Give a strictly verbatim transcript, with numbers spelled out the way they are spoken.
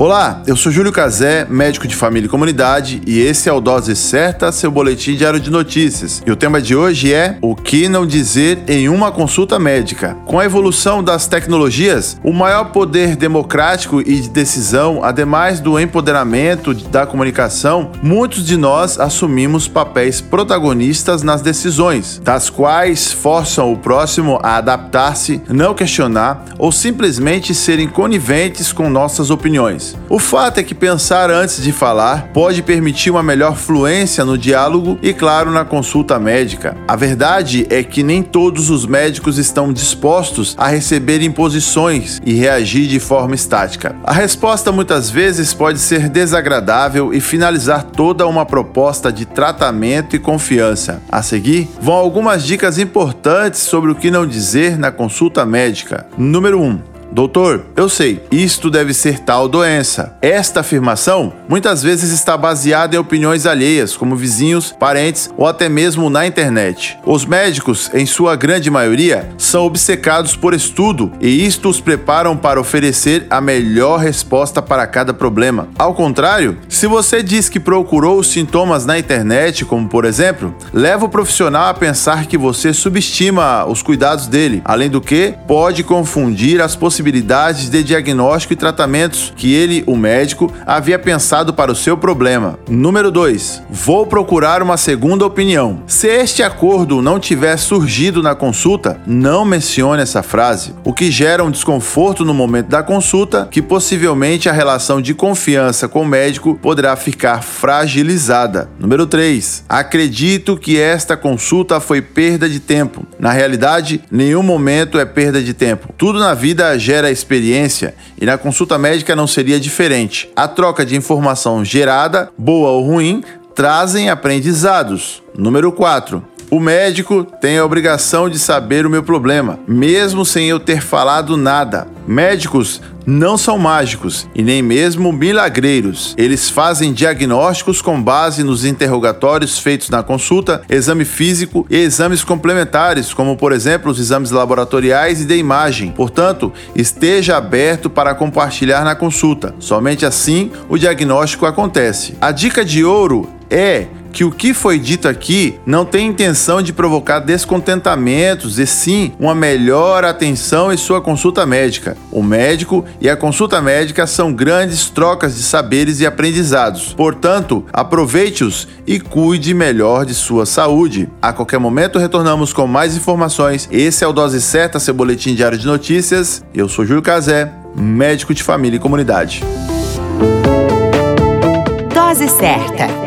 Olá, eu sou Júlio Cazé, médico de família e comunidade, e esse é o Dose Certa, seu boletim diário de notícias. E o tema de hoje é o que não dizer em uma consulta médica. Com a evolução das tecnologias, o maior poder democrático e de decisão, ademais do empoderamento da comunicação, muitos de nós assumimos papéis protagonistas nas decisões, das quais forçam o próximo a adaptar-se, não questionar ou simplesmente serem coniventes com nossas opiniões. O fato é que pensar antes de falar pode permitir uma melhor fluência no diálogo e, claro, na consulta médica. A verdade é que nem todos os médicos estão dispostos a receber imposições e reagir de forma estática. A resposta muitas vezes pode ser desagradável e finalizar toda uma proposta de tratamento e confiança. A seguir, vão algumas dicas importantes sobre o que não dizer na consulta médica. Número um. Doutor, eu sei, isto deve ser tal doença. Esta afirmação muitas vezes está baseada em opiniões alheias, como vizinhos, parentes ou até mesmo na internet. Os médicos, em sua grande maioria, são obcecados por estudo e isto os preparam para oferecer a melhor resposta para cada problema. Ao contrário, se você diz que procurou os sintomas na internet, como por exemplo, leva o profissional a pensar que você subestima os cuidados dele, além do que pode confundir as possibilidades possibilidades de diagnóstico e tratamentos que ele, o médico, havia pensado para o seu problema. Número dois. Vou procurar uma segunda opinião. Se este acordo não tiver surgido na consulta, não mencione essa frase, o que gera um desconforto no momento da consulta, que possivelmente a relação de confiança com o médico poderá ficar fragilizada. Número três. Acredito que esta consulta foi perda de tempo. Na realidade, nenhum momento é perda de tempo. Tudo na vida gera experiência e na consulta médica não seria diferente. A troca de informação gerada, boa ou ruim, trazem aprendizados. Número quatro. O médico tem a obrigação de saber o meu problema, mesmo sem eu ter falado nada. Médicos não são mágicos e nem mesmo milagreiros. Eles fazem diagnósticos com base nos interrogatórios feitos na consulta, exame físico e exames complementares, como por exemplo os exames laboratoriais e de imagem. Portanto, esteja aberto para compartilhar na consulta. Somente assim o diagnóstico acontece. A dica de ouro é que o que foi dito aqui não tem intenção de provocar descontentamentos e sim uma melhor atenção em sua consulta médica. O médico e a consulta médica são grandes trocas de saberes e aprendizados. Portanto, aproveite-os e cuide melhor de sua saúde. A qualquer momento retornamos com mais informações. Esse é o Dose Certa, seu boletim diário de notícias. Eu sou Júlio Cazé, médico de família e comunidade. Dose Certa.